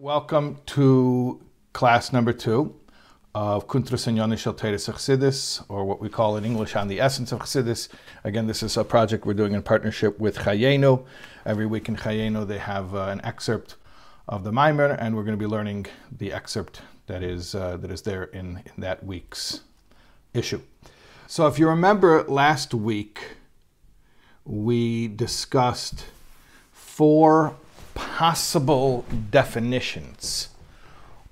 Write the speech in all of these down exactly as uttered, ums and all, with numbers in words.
Welcome to class number two of Kuntrosenyon Shel Tera Sichidus, or what we call in English On the Essence of Chassidus. Again, this is a project we're doing in partnership with Chayeno. Every week in Chayeno they have uh, an excerpt of the Mimer, and we're going to be learning the excerpt that is uh, that is there in, in that week's issue. So if you remember, last week we discussed four possible definitions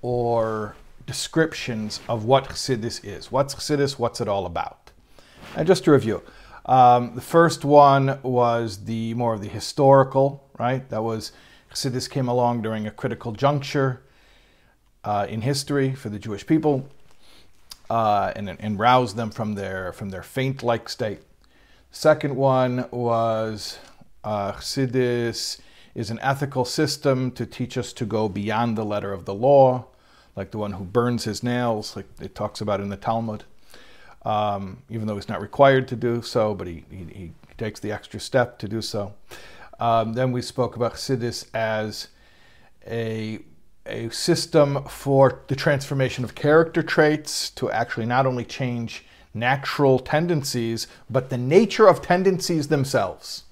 or descriptions of what Chassidus is. What's Chassidus? What's it all about? And just to review, um, the first one was the more of the historical, right? That was Chassidus came along during a critical juncture uh, in history for the Jewish people uh, and, and roused them from their, from their faint-like state. Second one was uh, Chassidus is an ethical system to teach us to go beyond the letter of the law, like the one who burns his nails, like it talks about in the Talmud, um, even though he's not required to do so, but he, he, he takes the extra step to do so. Um, then we spoke about Chassidus as a, a system for the transformation of character traits to actually not only change natural tendencies, but the nature of tendencies themselves.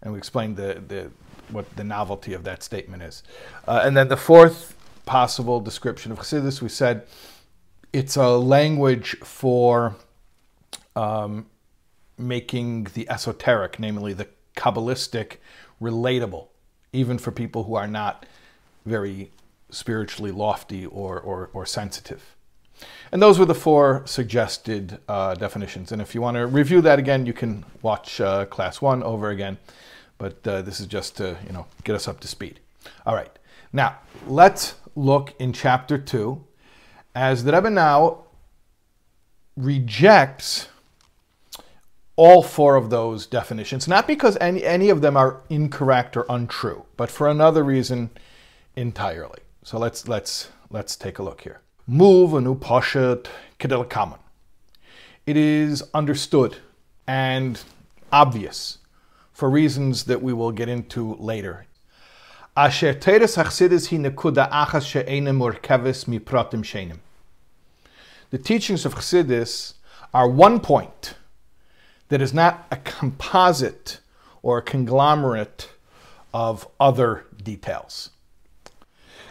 And we explained the, the, what the novelty of that statement is. Uh, and then the fourth possible description of Chassidus, we said it's a language for um, making the esoteric, namely the Kabbalistic, relatable, even for people who are not very spiritually lofty or, or, or sensitive. And those were the four suggested uh, definitions. And if you want to review that again, you can watch uh, class one over again. But uh, this is just to, you know, get us up to speed. All right. Now, let's look in chapter two as the Rebbe now rejects all four of those definitions, not because any, any of them are incorrect or untrue, but for another reason entirely. So let's, let's, let's take a look here. Move and upashat kedel kaman. It is understood and obvious for reasons that we will get into later. Asher Teiris Chassidus hi nekuda achas she'eina murkeves mipratim shenim. The teachings of Chassidus are one point that is not a composite or a conglomerate of other details.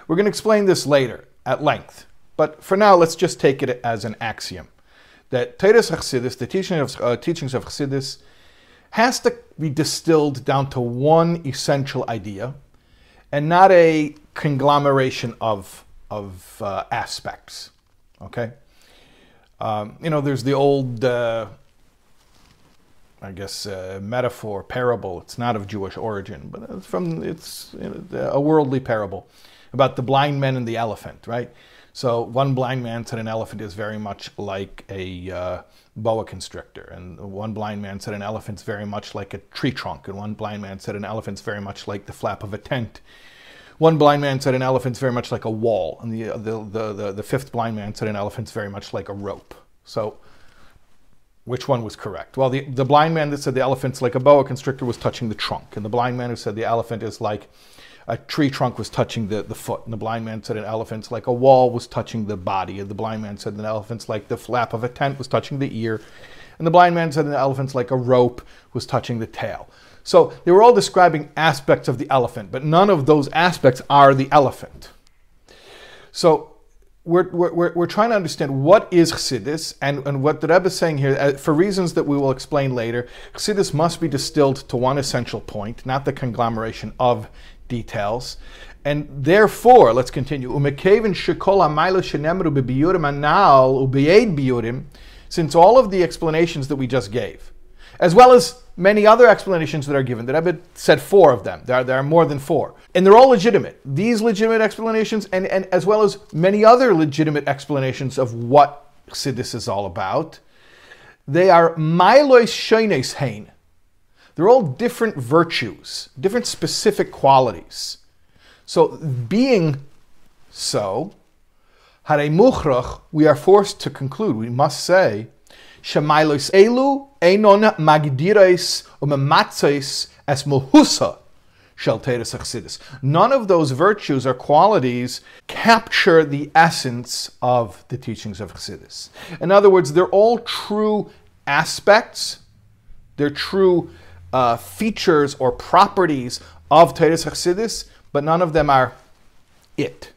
We're going to explain this later at length. But for now, let's just take it as an axiom that Teiris Chassidus, the teaching of, uh, teachings of Chassidus, has to be distilled down to one essential idea and not a conglomeration of, of uh, aspects, okay? Um, you know, there's the old, uh, I guess, uh, metaphor, parable. It's not of Jewish origin, but it's, from, it's you know, a worldly parable about the blind man and the elephant, right? So one blind man said an elephant is very much like a uh, boa constrictor, and one blind man said an elephant's very much like a tree trunk, and one blind man said an elephant's very much like the flap of a tent. One blind man said an elephant's very much like a wall, and the, the, the, the, the fifth blind man said an elephant's very much like a rope. So which one was correct? Well, the, the blind man that said the elephant's like a boa constrictor was touching the trunk, and the blind man who said the elephant is like a tree trunk was touching the, the foot, and the blind man said an elephant's like a wall was touching the body, and the blind man said an elephant's like the flap of a tent was touching the ear, and the blind man said an elephant's like a rope was touching the tail. So they were all describing aspects of the elephant, but none of those aspects are the elephant. So we're, we're, we're trying to understand what is Chassidus, and, and what the Rebbe is saying here, for reasons that we will explain later, Chassidus must be distilled to one essential point, not the conglomeration of details. And therefore, let's continue. Since all of the explanations that we just gave, as well as many other explanations that are given, that Rebbe said four of them, there are, there are more than four, and they're all legitimate. These legitimate explanations, and, and as well as many other legitimate explanations of what Chassidus is all about, they are milos shones hein. They're all different virtues, different specific qualities. So being so, Hare Muchrach, we are forced to conclude, we must say, Shemailos Elu Einon Magdirais Umematzeis Es Mohusa Shel Teiris Chassidus. None of those virtues or qualities capture the essence of the teachings of Chassidus. In other words, they're all true aspects, they're true uh, features or properties of Teiris Chassidus, but none of them are it,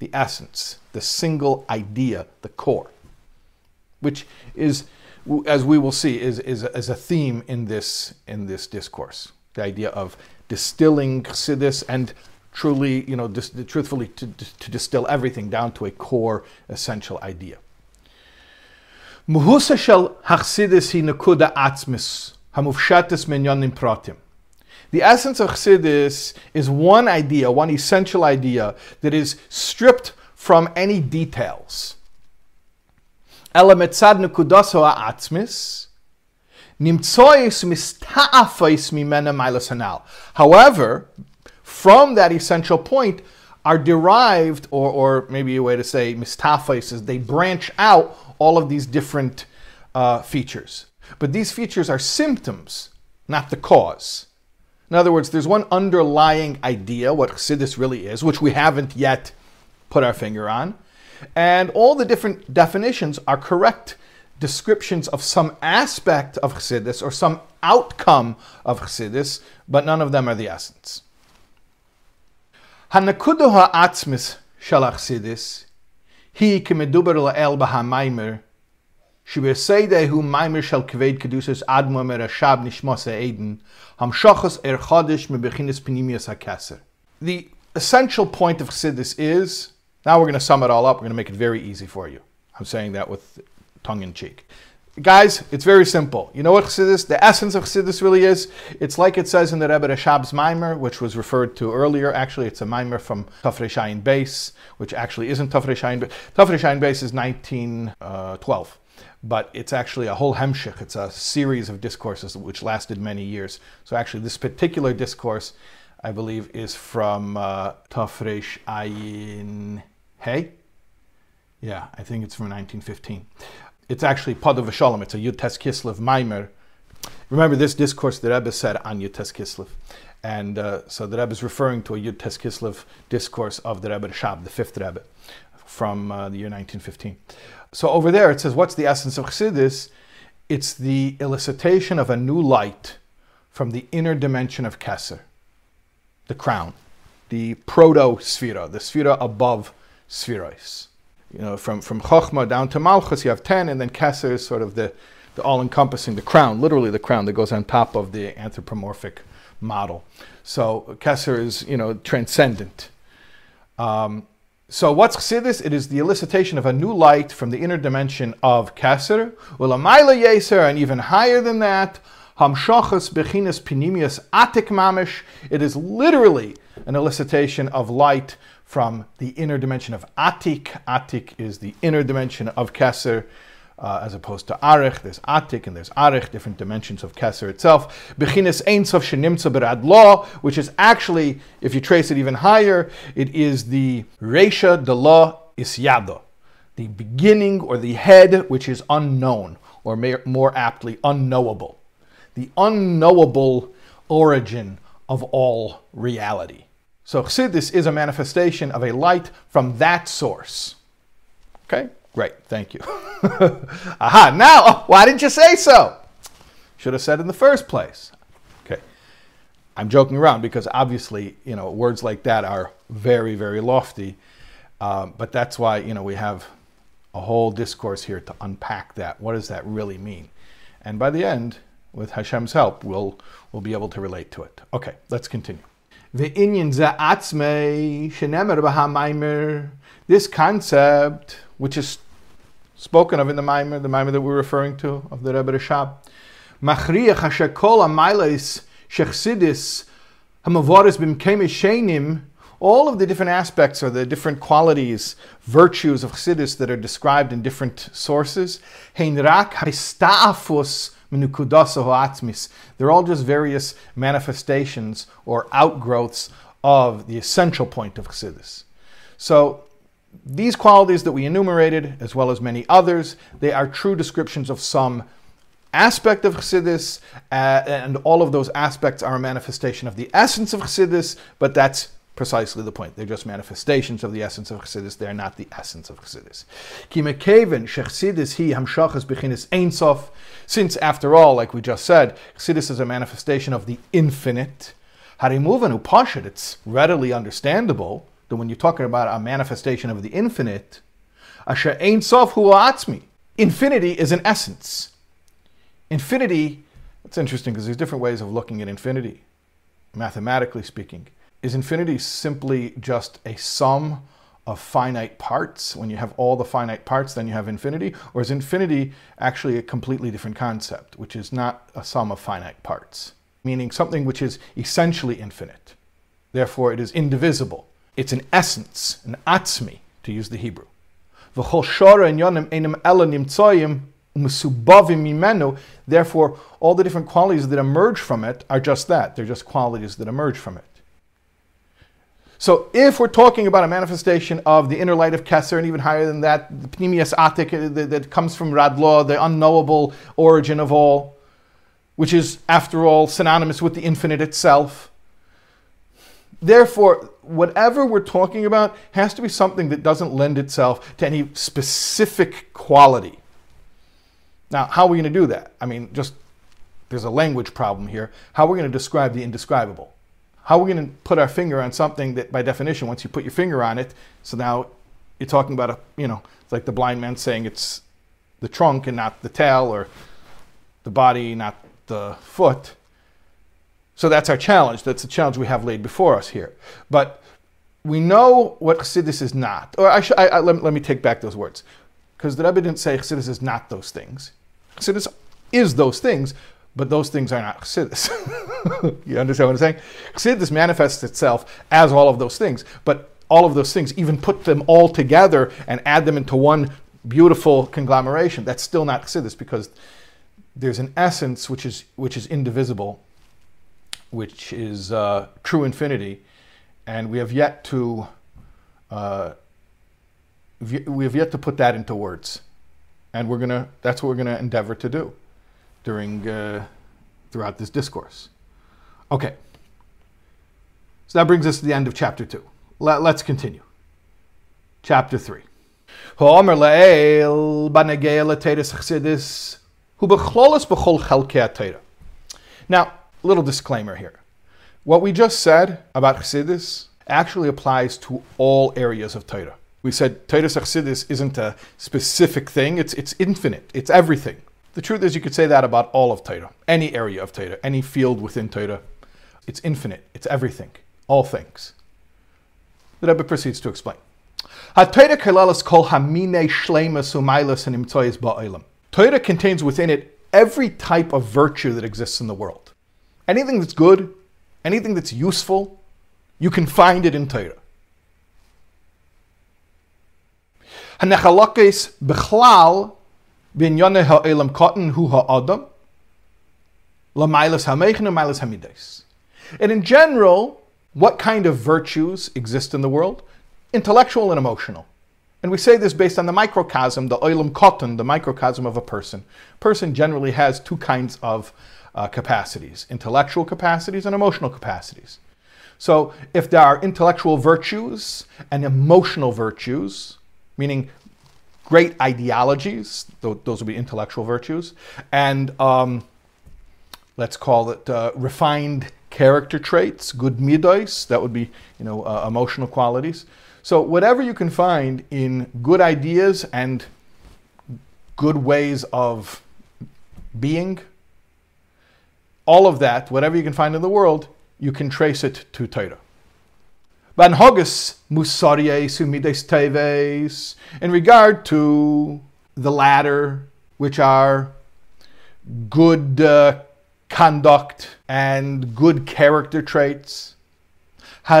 the essence, the single idea, the core, which is, as we will see, is, is, is a theme in this, in this discourse. The idea of distilling Chassidus and truly, you know, dis truthfully to, to distill everything down to a core essential idea. Muhusa shel Chassidus hi nekuda atzmis, hamufshatis minyanim pratim. The essence of Chassidus is one idea, one essential idea that is stripped from any details. Ela mitzad nekudaso haatzmis, nimtsois mista'afais mimena mailas hanal. However, from that essential point are derived, or, or maybe a way to say mista'afais is they branch out all of these different uh, features. But these features are symptoms, not the cause. In other words, there's one underlying idea, what Chassidus really is, which we haven't yet put our finger on. And all the different definitions are correct descriptions of some aspect of Chassidus or some outcome of Chassidus, but none of them are the essence. Hanakudo ha'atzmis shel Chassidus hi kemeduber la'el b'hamaimer shibeseidehu maimer shel kved kedusas admo merashab nishmos ha'eden hamshachos erchadish mebechines pinimius ha'kaser. The essential point of Chassidus is, now we're going to sum it all up, we're going to make it very easy for you. I'm saying that with tongue in cheek. Guys, it's very simple. You know what Chassidus, the essence of Chassidus really is? It's like it says in the Rebbe Rashab's Mimer, which was referred to earlier. Actually, it's a Mimer from Tafr Shain Beis, which actually isn't Tafr Shain Beis. Tafr Shain Beis is nineteen twelve, but it's actually a whole hemshich. It's a series of discourses which lasted many years. So actually, this particular discourse, I believe, is from uh, Tof-Reish-Ayin. Hey? Yeah, I think it's from nineteen fifteen. It's actually Podov Shalom. It's a Yud Teskislav Maimer. Remember this discourse the Rebbe said on Yud Teskislav. And uh, so the Rebbe is referring to a Yud Teskislav discourse of the Rebbe Rashab, the fifth Rebbe, from uh, the year nineteen fifteen. So over there it says, what's the essence of Chassidus? It's the elicitation of a new light from the inner dimension of Kaser, the crown, the proto-Sphira, the Sphira above Sphira. You know, from, from Chochma down to Malchus, you have ten, and then Kaser is sort of the, the all-encompassing, the crown, literally the crown that goes on top of the anthropomorphic model. So Kaser is, you know, transcendent. Um, so what's Chassidus? It is the elicitation of a new light from the inner dimension of Kaser. Ulamaila Yeser, and even higher than that, Hamshachas Bechines Pinimius Atik Mamish. It is literally an elicitation of light from the inner dimension of Atik. Atik is the inner dimension of Kaser, uh, as opposed to arech. There's Atik and there's arech, different dimensions of Kaser itself. Bechines ein sof shenimtza beradlo, which is actually, if you trace it even higher, it is the Reisha delo isyado, the beginning or the head, which is unknown, or may, more aptly, unknowable. The unknowable origin of all reality. So Chassidus is a manifestation of a light from that source. Okay, great, thank you. Aha, now, oh, why didn't you say so? Should have said in the first place. Okay, I'm joking around because obviously, you know, words like that are very, very lofty. Um, but that's why, you know, we have a whole discourse here to unpack that. What does that really mean? And by the end, with Hashem's help, we'll, we'll be able to relate to it. Okay, let's continue. This concept, which is spoken of in the Mimer, the Mimer that we're referring to, of the Rebbe Rashab, all of the different aspects or the different qualities, virtues of Chassidus that are described in different sources, they're all just various manifestations or outgrowths of the essential point of Chassidus. So these qualities that we enumerated, as well as many others, they are true descriptions of some aspect of Chassidus, uh, and all of those aspects are a manifestation of the essence of Chassidus, but that's precisely the point. They're just manifestations of the essence of Chassidus. They're not the essence of Chassidus. Ki mekeven sheChassidus hi hamshachas b'chinas ein sof. Since, after all, like we just said, Chassidus is a manifestation of the infinite. Harimuvanu pashut. It's readily understandable that when you're talking about a manifestation of the infinite, asher ein sof hu atzmi. Infinity is an essence. Infinity. It's interesting because there's different ways of looking at infinity. Mathematically speaking. Is infinity simply just a sum of finite parts? When you have all the finite parts, then you have infinity? Or is infinity actually a completely different concept, which is not a sum of finite parts? Meaning something which is essentially infinite. Therefore, it is indivisible. It's an essence, an atzmi, to use the Hebrew. Therefore, all the different qualities that emerge from it are just that. They're just qualities that emerge from it. So if we're talking about a manifestation of the inner light of Kaser, and even higher than that, the Pnimius Atik that, that comes from Radlo, the unknowable origin of all, which is, after all, synonymous with the infinite itself. Therefore, whatever we're talking about has to be something that doesn't lend itself to any specific quality. Now, how are we going to do that? I mean, just there's a language problem here. How are we going to describe the indescribable? How are we going to put our finger on something that, by definition, once you put your finger on it, so now you're talking about, a, you know, it's like the blind man saying it's the trunk and not the tail, or the body, not the foot. So that's our challenge. That's the challenge we have laid before us here. But we know what Chassidus is not. Or I should, I, I, let, let me take back those words. Because the Rebbe didn't say Chassidus is not those things. Chassidus is those things. But those things are not Chassidus. You understand what I'm saying? Chassidus manifests itself as all of those things. But all of those things, even put them all together and add them into one beautiful conglomeration, that's still not Chassidus, because there's an essence which is which is indivisible, which is uh, true infinity, and we have yet to uh, we have yet to put that into words, and we're gonna that's what we're gonna endeavor to do during uh, throughout this discourse. Okay, so that brings us to the end of chapter two. Let, let's continue. Chapter three. Now, little disclaimer here. What we just said about Chassidus actually applies to all areas of Teira. We said Teiris Chassidus isn't a specific thing, it's, it's infinite, it's everything. The truth is, you could say that about all of Teira, any area of Teira, any field within Teira. It's infinite. It's everything. All things. The Rebbe proceeds to explain. Teira contains within it every type of virtue that exists in the world. Anything that's good, anything that's useful, you can find it in Teira. Hanechalakes bechlal and in general, what kind of virtues exist in the world? Intellectual and emotional. And we say this based on the microcosm, the oilam koton, the microcosm of a person. A person generally has two kinds of uh, capacities, intellectual capacities and emotional capacities. So if there are intellectual virtues and emotional virtues, meaning great ideologies, those would be intellectual virtues, and um, let's call it uh, refined character traits, good midos, that would be, you know, uh, emotional qualities. So whatever you can find in good ideas and good ways of being, all of that, whatever you can find in the world, you can trace it to Torah. In regard to the latter, which are good uh, conduct and good character traits. So the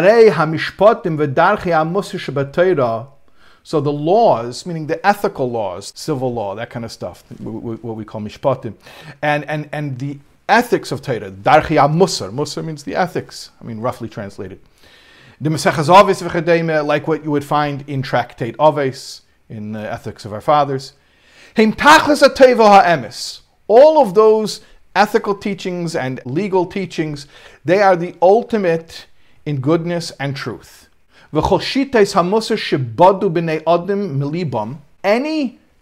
laws, meaning the ethical laws, civil law, that kind of stuff, what we call mishpatim, and, and, and the ethics of Torah, darchi ha-musar, musar means the ethics, I mean roughly translated. Like what you would find in Tractate Oves, in the Ethics of Our Fathers. All of those ethical teachings and legal teachings, they are the ultimate in goodness and truth. Any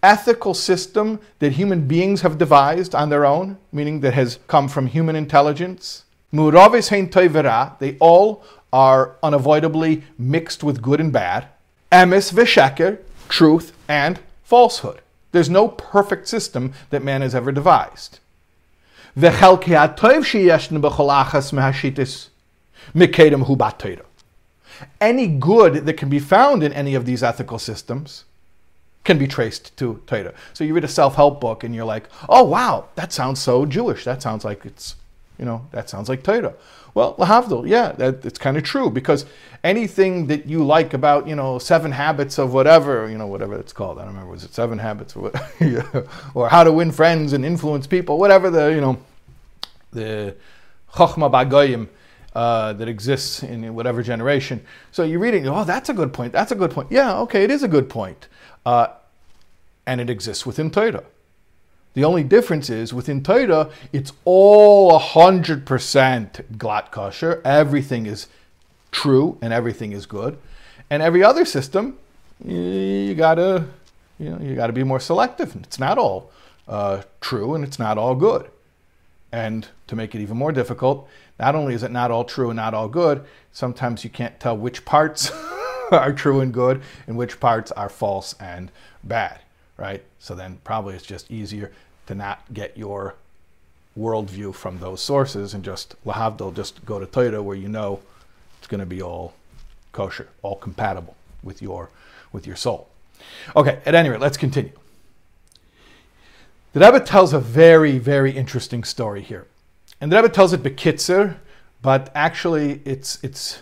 ethical system that human beings have devised on their own, meaning that has come from human intelligence, they all are unavoidably mixed with good and bad. Emes v'sheker, truth and falsehood. There's no perfect system that man has ever devised. Any good that can be found in any of these ethical systems can be traced to Teira. So you read a self-help book and you're like, oh wow, that sounds so Jewish. That sounds like it's, you know, that sounds like Teira. Well, lahavdil, yeah, that, it's kind of true, because anything that you like about, you know, seven habits of whatever, you know, whatever it's called, I don't remember, was it seven habits or, what, yeah, or how to win friends and influence people, whatever the, you know, the Chochma ba'goyim uh, that exists in whatever generation. So you're reading, oh, that's a good point, that's a good point. Yeah, okay, it is a good point. Uh, and it exists within Torah. The only difference is, within Torah, it's all one hundred percent glatt kosher. Everything is true and everything is good. And every other system, you gotta, you know, you gotta be more selective. It's not all uh, true and it's not all good. And to make it even more difficult, not only is it not all true and not all good, sometimes you can't tell which parts are true and good and which parts are false and bad. Right? So then probably it's just easier to not get your worldview from those sources and just, lahavdil, just go to Toida where you know it's going to be all kosher, all compatible with your, with your soul. Okay, at any rate, let's continue. The Rebbe tells a very, very interesting story here. And the Rebbe tells it bekitzer, but actually it's, it's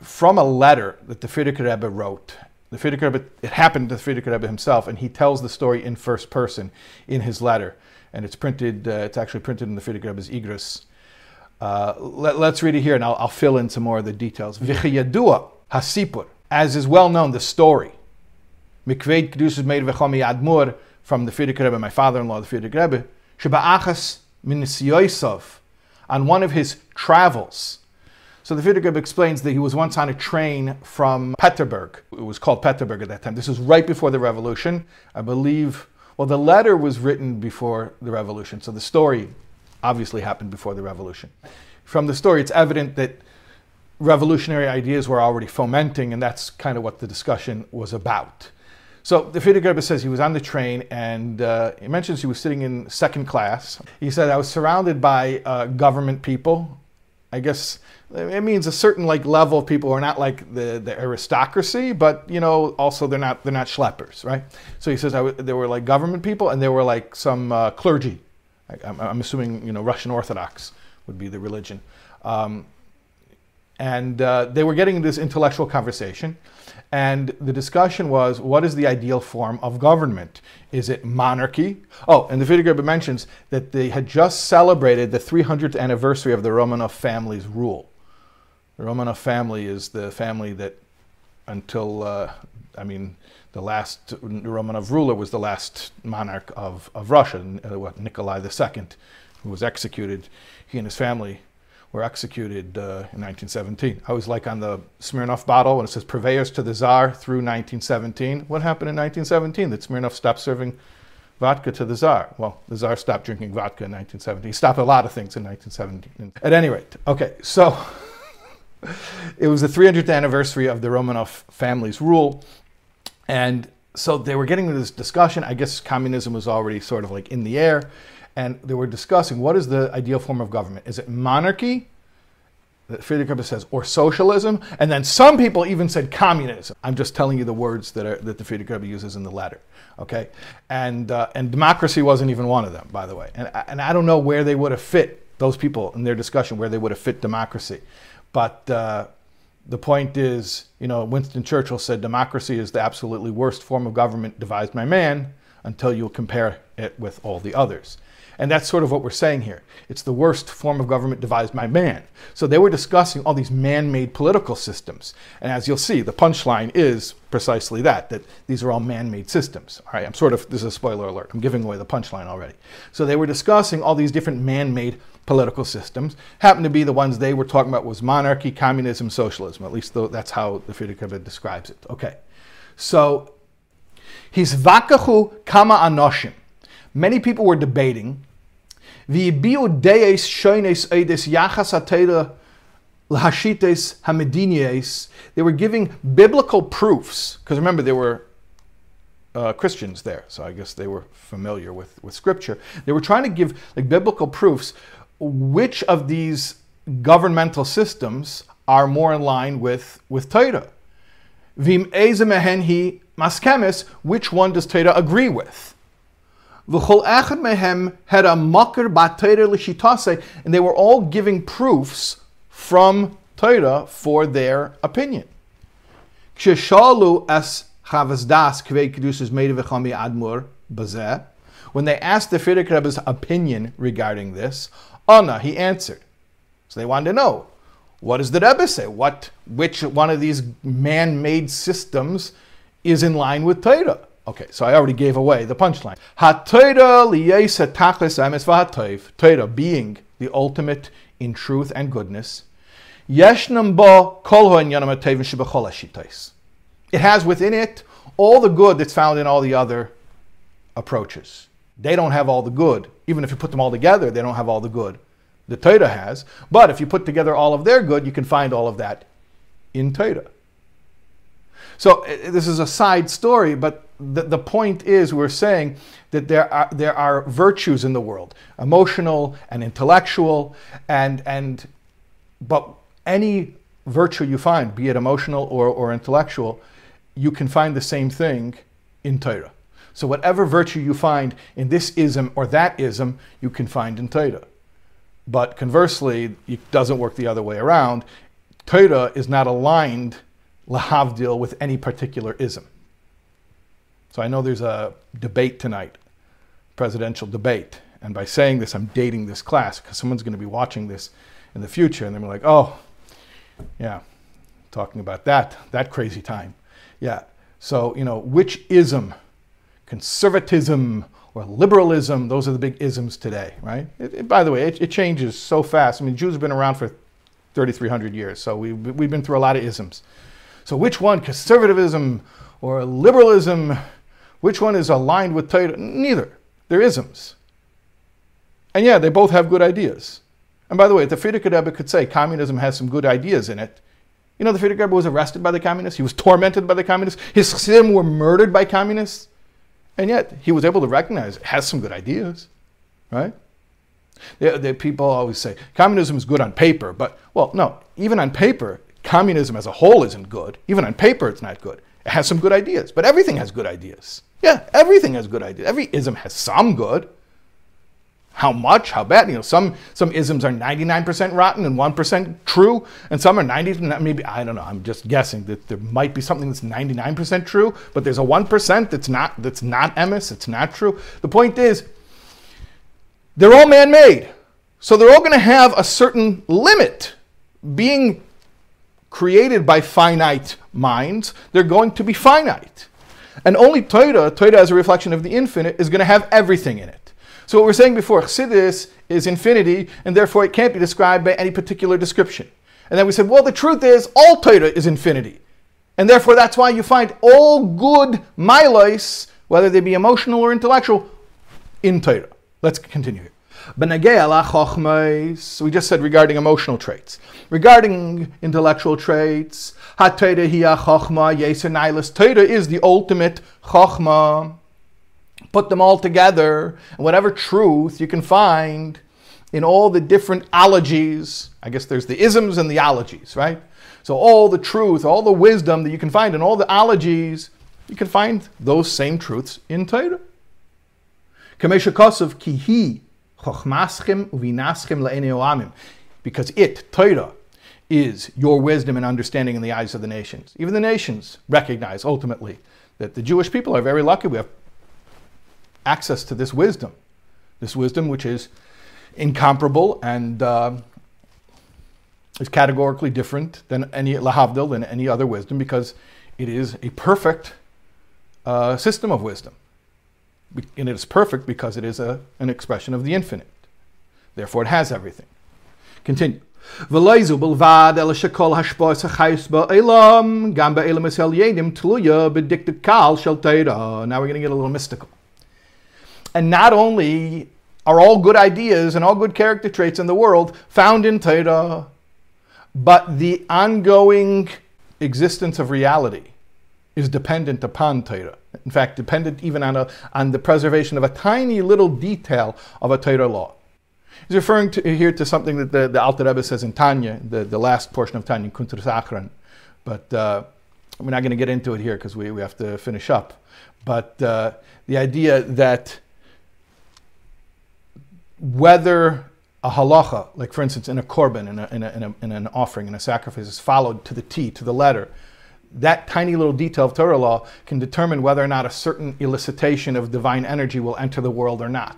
from a letter that the Frierdiker Rebbe wrote. The Frierdiker Rebbe, it happened to the Frierdiker Rebbe himself, and he tells the story in first person in his letter, and it's printed. Uh, it's actually printed in the Frierdiker Rebbe's Igros. Uh, let, let's read it here, and I'll, I'll fill in some more of the details. V'chiyadua hasipur, as is well known, the story. Mikved kedushes meir v'chomi admur, from the Frierdiker Rebbe, my father-in-law, the Frierdiker Rebbe. Sheba'achas min nisiyosav, on one of his travels. So the Frierdiker Rebbe explains that he was once on a train from Petersburg. It was called Petersburg at that time. This was right before the revolution. I believe, well, the letter was written before the revolution. So the story obviously happened before the revolution. From the story, it's evident that revolutionary ideas were already fomenting, and that's kind of what the discussion was about. So the Frierdiker Rebbe says he was on the train, and uh, he mentions he was sitting in second class. He said, I was surrounded by uh, government people. I guess it means a certain like level of people who are not like the, the aristocracy, but you know, also they're not they're not schleppers, right? So he says I w there were like government people, and there were like some uh, clergy. I, I'm, I'm assuming, you know, Russian Orthodox would be the religion, um, and uh, they were getting into this intellectual conversation, and the discussion was, what is the ideal form of government? Is it monarchy? Oh, and the Frierdiker Rebbe mentions that they had just celebrated the three hundredth anniversary of the Romanov family's rule. The Romanov family is the family that until, uh, I mean, the last Romanov ruler was the last monarch of, of Russia, Nikolai the Second, who was executed. He and his family were executed uh, in nineteen seventeen. I was like on the Smirnoff bottle when it says purveyors to the Tsar through nineteen seventeen. What happened in nineteen seventeen that Smirnoff stopped serving vodka to the Tsar? Well, the Tsar stopped drinking vodka in nineteen seventeen. He stopped a lot of things in nineteen seventeen. At any rate, okay, so it was the three hundredth anniversary of the Romanov family's rule. And so they were getting into this discussion. I guess communism was already sort of like in the air. And they were discussing, what is the ideal form of government? Is it monarchy? Frierdiker Rebbe says, or socialism? And then some people even said communism. I'm just telling you the words that, are, that the Frierdiker Rebbe uses in the letter, okay? And, uh, and democracy wasn't even one of them, by the way. And, and I don't know where they would have fit, those people in their discussion, where they would have fit democracy. But uh, the point is, you know, Winston Churchill said, democracy is the absolutely worst form of government devised by man until you compare it with all the others. And that's sort of what we're saying here. It's the worst form of government devised by man. So they were discussing all these man-made political systems. And as you'll see, the punchline is precisely that, that these are all man-made systems. All right, I'm sort of, this is a spoiler alert. I'm giving away the punchline already. So they were discussing all these different man-made political systems. Happened to be the ones they were talking about was monarchy, communism, socialism. At least that's how the Frierdiker Rebbe describes it. Okay, so his vakahu kama anoshim. Many people were debating. They were giving biblical proofs, because remember there were uh, Christians there, so I guess they were familiar with, with scripture. They were trying to give like biblical proofs which of these governmental systems are more in line with, with Teira. Which one does Teira agree with? And they were all giving proofs from Teira for their opinion. When they asked the Frierdiker Rebbe's opinion regarding this, Anna, he answered. So they wanted to know, what does the Rebbe say? What, which one of these man-made systems is in line with Teira? Okay, so I already gave away the punchline. HaTeira liyesa tachlis ames v'hatov, Teira being the ultimate in truth and goodness. Yeshnam bo kol ha'inyanam hatevim shebechol hashitos. It has within it all the good that's found in all the other approaches. They don't have all the good. Even if you put them all together, they don't have all the good the Teira has. But if you put together all of their good, you can find all of that in Teira. So this is a side story, but the, the point is we're saying that there are, there are virtues in the world, emotional and intellectual, and, and but any virtue you find, be it emotional or, or intellectual, you can find the same thing in Teira. So whatever virtue you find in this ism or that ism, you can find in Teira. But conversely, it doesn't work the other way around. Teira is not aligned lahavdil with any particular ism. So I know there's a debate tonight, presidential debate. And by saying this, I'm dating this class because someone's going to be watching this in the future. And they're like, oh, yeah, talking about that, that crazy time. Yeah. So, you know, which ism, conservatism or liberalism, those are the big isms today, right? It, it, by the way, it, it changes so fast. I mean, Jews have been around for thirty-three hundred years. So we, we've been through a lot of isms. So which one, conservatism or liberalism, which one is aligned with Teira? Neither. They're isms. And yeah, they both have good ideas. And by the way, if the Frierdiker Rebbe could say communism has some good ideas in it, you know the Frierdiker Rebbe was arrested by the communists, he was tormented by the communists, his chassidim were murdered by communists, and yet he was able to recognize it has some good ideas, right? The, the people always say, communism is good on paper, but, well, no, even on paper, communism as a whole isn't good. Even on paper, it's not good. It has some good ideas, but everything has good ideas. Yeah, everything has good ideas. Every ism has some good. How much? How bad? You know, some, some isms are ninety-nine percent rotten and one percent true, and some are ninety, maybe, I don't know, I'm just guessing that there might be something that's ninety-nine percent true, but there's a one percent that's not, that's not emes, it's not true. The point is, they're all man-made. So they're all going to have a certain limit being created by finite minds, they're going to be finite. And only Teira, Teira as a reflection of the infinite, is going to have everything in it. So what we were saying before, Chassidus is infinity, and therefore it can't be described by any particular description. And then we said, well, the truth is, all Teira is infinity. And therefore that's why you find all good milos, whether they be emotional or intellectual, in Teira. Let's continue here. So we just said regarding emotional traits. Regarding intellectual traits, HaTeira hiya Chochma, Yeser Nailas. Teira is the ultimate Chochma. Put them all together, and whatever truth you can find in all the different ologies, I guess there's the isms and the ologies, right? So all the truth, all the wisdom that you can find in all the ologies, you can find those same truths in Teira. Kamesha Kosov Kihi. Because it, Teira, is your wisdom and understanding in the eyes of the nations. Even the nations recognize, ultimately, that the Jewish people are very lucky. We have access to this wisdom. This wisdom, which is incomparable and uh, is categorically different than any lahavdil, than any other wisdom, because it is a perfect uh, system of wisdom. And it is perfect because it is a, an expression of the infinite. Therefore, it has everything. Continue. Now we're going to get a little mystical. And not only are all good ideas and all good character traits in the world found in Teira, but the ongoing existence of reality is dependent upon Teira. In fact, dependent even on, a, on the preservation of a tiny little detail of a Teira law. He's referring to, here to something that the, the Alter Rebbe says in Tanya, the, the last portion of Tanya, Kuntrosenyon. But uh, we're not going to get into it here because we, we have to finish up. But uh, the idea that whether a halacha, like for instance in a korban, in, a, in, a, in, a, in an offering, in a sacrifice, is followed to the T, to the letter, that tiny little detail of Torah law can determine whether or not a certain elicitation of divine energy will enter the world or not.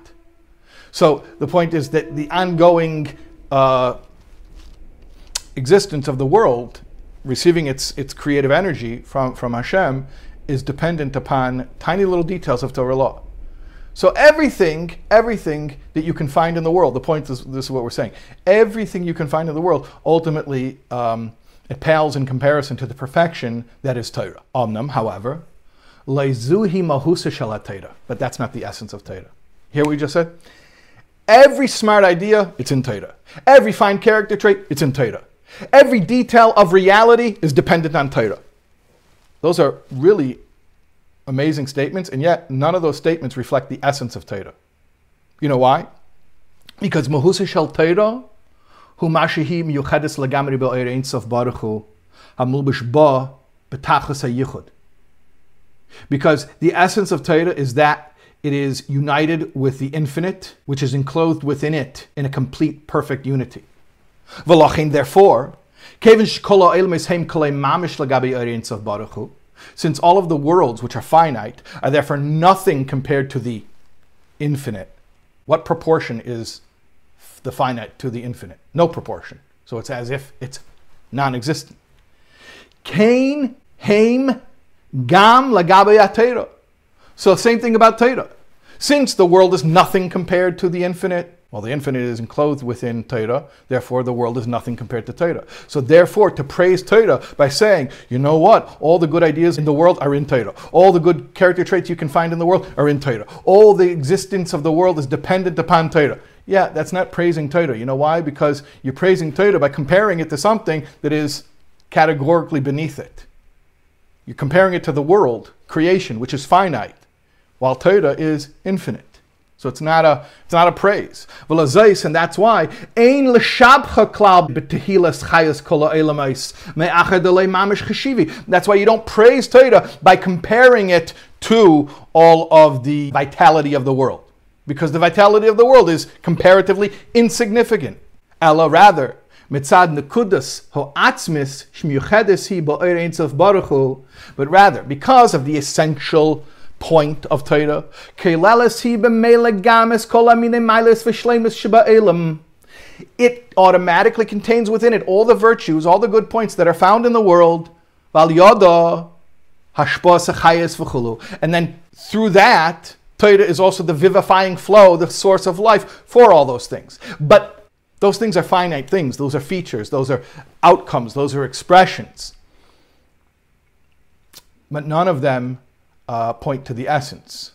So the point is that the ongoing uh, existence of the world, receiving its, its creative energy from, from Hashem, is dependent upon tiny little details of Torah law. So everything, everything that you can find in the world, the point is, this is what we're saying, everything you can find in the world, ultimately um, it pales in comparison to the perfection that is Torah. Omnam, however, leizuhi mahusa shalat Torah, but that's not the essence of Torah. Hear what we just said? Every smart idea, it's in Teira. Every fine character trait, it's in Teira. Every detail of reality is dependent on Teira. Those are really amazing statements, and yet none of those statements reflect the essence of Teira. You know why? Because Mahusah Shel Teira, Hu Mashihi Miyuchadis Lagamri Be'er Ein Sof Baruch Hu, Hamulbish Ba B'Tachas HaYichud. Because the essence of Teira is that it is united with the infinite, which is enclosed within it in a complete, perfect unity. V'lachin, therefore, since all of the worlds which are finite are therefore nothing compared to the infinite, what proportion is the finite to the infinite? No proportion. So it's as if it's non-existent. Kain heim gam lagabei atera. So same thing about Teira. Since the world is nothing compared to the infinite, well, the infinite is enclosed within Teira, therefore the world is nothing compared to Teira. So therefore, to praise Teira by saying, you know what, all the good ideas in the world are in Teira. All the good character traits you can find in the world are in Teira. All the existence of the world is dependent upon Teira. Yeah, that's not praising Teira. You know why? Because you're praising Teira by comparing it to something that is categorically beneath it. You're comparing it to the world, creation, which is finite, while Torah is infinite. So it's not a, it's not a praise. And that's why, that's why you don't praise Torah by comparing it to all of the vitality of the world. Because the vitality of the world is comparatively insignificant. Allah, rather, but rather, because of the essential point of Torah, it automatically contains within it all the virtues, all the good points that are found in the world, and then through that, Torah is also the vivifying flow, the source of life for all those things. But those things are finite things. Those are features. Those are outcomes. Those are expressions. But none of them uh, point to the essence.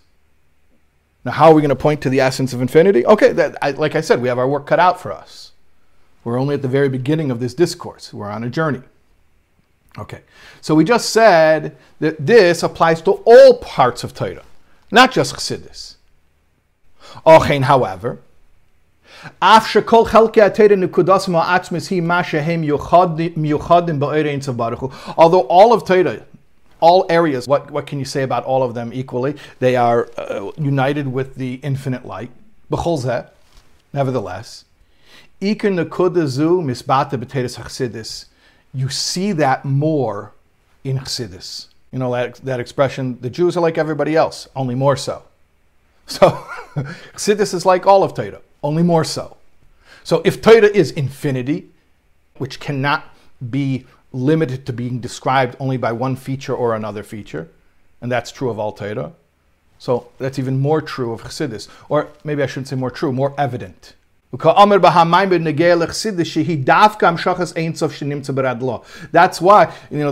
Now, how are we going to point to the essence of infinity? Okay, that, I, like I said, we have our work cut out for us. We're only at the very beginning of this discourse. We're on a journey. Okay, so we just said that this applies to all parts of Torah, not just Chassidus. Ochein, however, although all of Torah, all areas, what, what can you say about all of them equally? They are uh, united with the infinite light. Nevertheless, you see that more in Chassidus. You know that, that expression, the Jews are like everybody else, only more so. So Chassidus is like all of Toida, only more so. So if Toida is infinity, which cannot be limited to being described only by one feature or another feature, and that's true of all Toida, so that's even more true of Chassidus, or maybe I shouldn't say more true, more evident. That's why, you know, the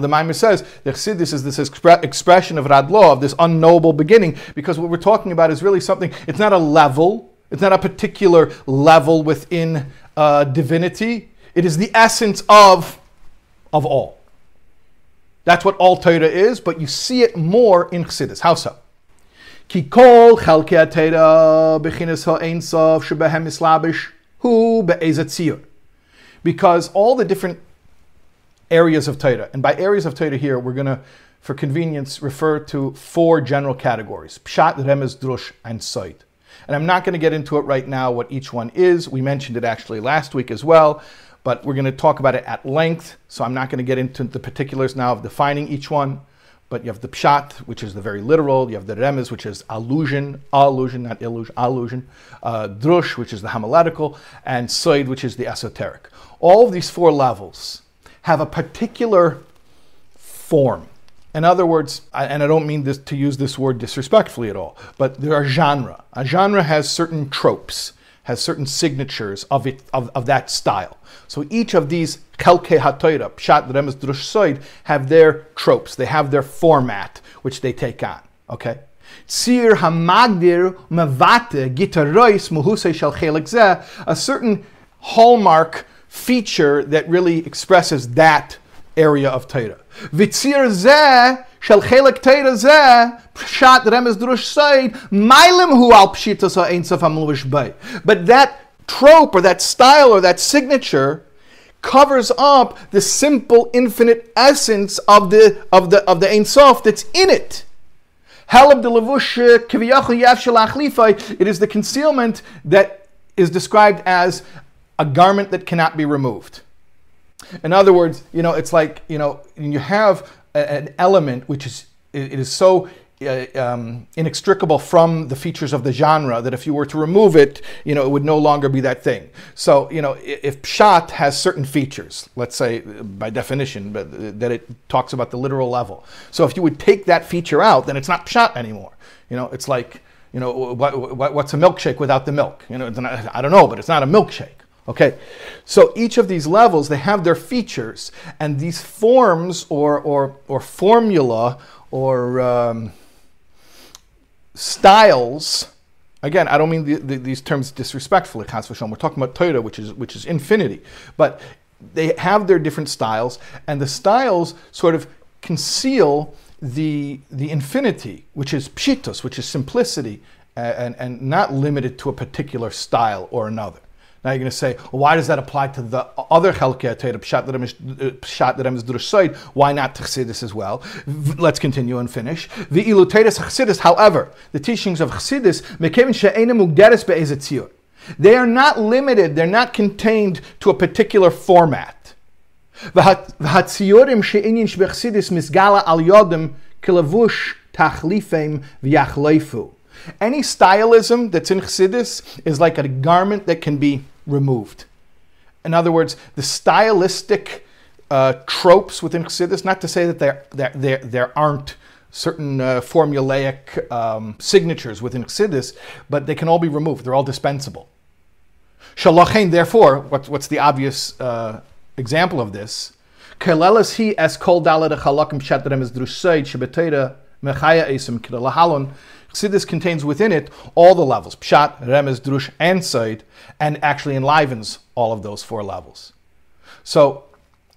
Mimer says that Chassidus is this expre expression of Radlo, of this unknowable beginning, because what we're talking about is really something, it's not a level, it's not a particular level within uh, divinity, it is the essence of, of all. That's what all Torah is, but you see it more in Chassidus. How so? Because all the different areas of Teira, and by areas of Teira here, we're going to, for convenience, refer to four general categories. Pshat, Remez, Drush, and Sod. And I'm not going to get into it right now what each one is. We mentioned it actually last week as well, but we're going to talk about it at length. So I'm not going to get into the particulars now of defining each one. But you have the pshat, which is the very literal. You have the remez, which is allusion, allusion, not illusion, allusion. Uh, drush, which is the homiletical. And sod, which is the esoteric. All of these four levels have a particular form. In other words, and I don't mean this, to use this word disrespectfully at all, but there are genre. A genre has certain tropes, has certain signatures of it of, of that style. So each of these Chelkei HaTorah, Pshat, Remez, Drush, Sod, have their tropes. They have their format, which they take on. Okay? Tzir HaMagdir Mevate Gitarois Muhusei Shel Chelek Zeh, a certain hallmark feature that really expresses that area of Torah. V'tzir Zeh Shel Chelek Torah Zeh Pshat, Remez, Drush, Sod Mailim Hu Al Pshitas HaEin Sof HaMlush Bei. But that trope or that style or that signature covers up the simple infinite essence of the of the of the ein sof that's in it. It is the concealment that is described as a garment that cannot be removed. In other words, you know, it's like, you know, you have a, an element which is it is so Uh, um, inextricable from the features of the genre that if you were to remove it, you know, it would no longer be that thing. So, you know, if Pshat has certain features, let's say by definition, but that it talks about the literal level. So if you would take that feature out, then it's not Pshat anymore. You know, it's like, you know, what, what, what's a milkshake without the milk? You know, it's not, I don't know, but it's not a milkshake. Okay, so each of these levels, they have their features, and these forms or, or, or formula or um, styles, again, I don't mean the, the, these terms disrespectfully, Chas v'Shalom. We're talking about Torah, which is which is infinity, but they have their different styles, and the styles sort of conceal the the infinity, which is pshitos, which is simplicity, and and not limited to a particular style or another. Now you're going to say, why does that apply to the other Chelkei HaTorah, Pshat, Remez, Drush, Sod? Why not Chassidus as well? Let's continue and finish. Ve'ilu Teiris Chassidus, however, the teachings of Chassidus, mekevin she'einam mugderes be'ezeh tziyur. They are not limited, they're not contained to a particular format. V'hatziyorim she'inyin shebechassidus misgala al yodim kilavush tachlifeim v'yachleifu. Any stylism that's in Chassidus is like a garment that can be removed. In other words, the stylistic uh, tropes within Chassidus, not to say that there, there, there, there aren't certain uh, formulaic um, signatures within Chassidus, but they can all be removed. They're all dispensable. Shalachain, therefore, what, what's the obvious uh, example of this? Kelelas he es kol dalad hachalakim pshat remez drush sod shebeteira mechaya esim k'de lahalon. Chassidus contains within it all the levels, Pshat, Remez, Drush, and Sod, and actually enlivens all of those four levels. So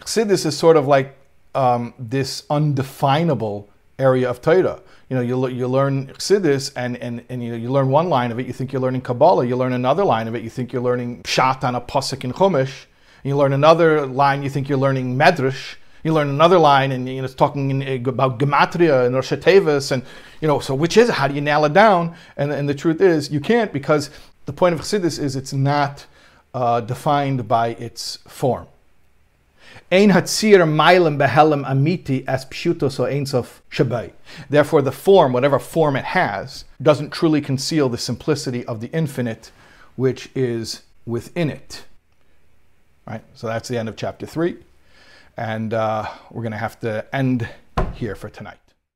Chassidus is sort of like um, this undefinable area of Torah. You know, you, you learn Chassidus and, and, and you, you learn one line of it, you think you're learning Kabbalah, you learn another line of it, you think you're learning Pshat on a Pasuk in Chumash, and you learn another line, you think you're learning Medrash. You learn another line, and you know, it's talking in, about gematria and Rosh Tevis, and you know. So, which is it? How do you nail it down? And, and the truth is, you can't, because the point of Chassidus is it's not uh, defined by its form. Ein hatzir meilim behelim amiti as pshuto so ein sof shabay. Therefore, the form, whatever form it has, doesn't truly conceal the simplicity of the infinite, which is within it. All right. So that's the end of chapter three, and uh, we're going to have to end here for tonight.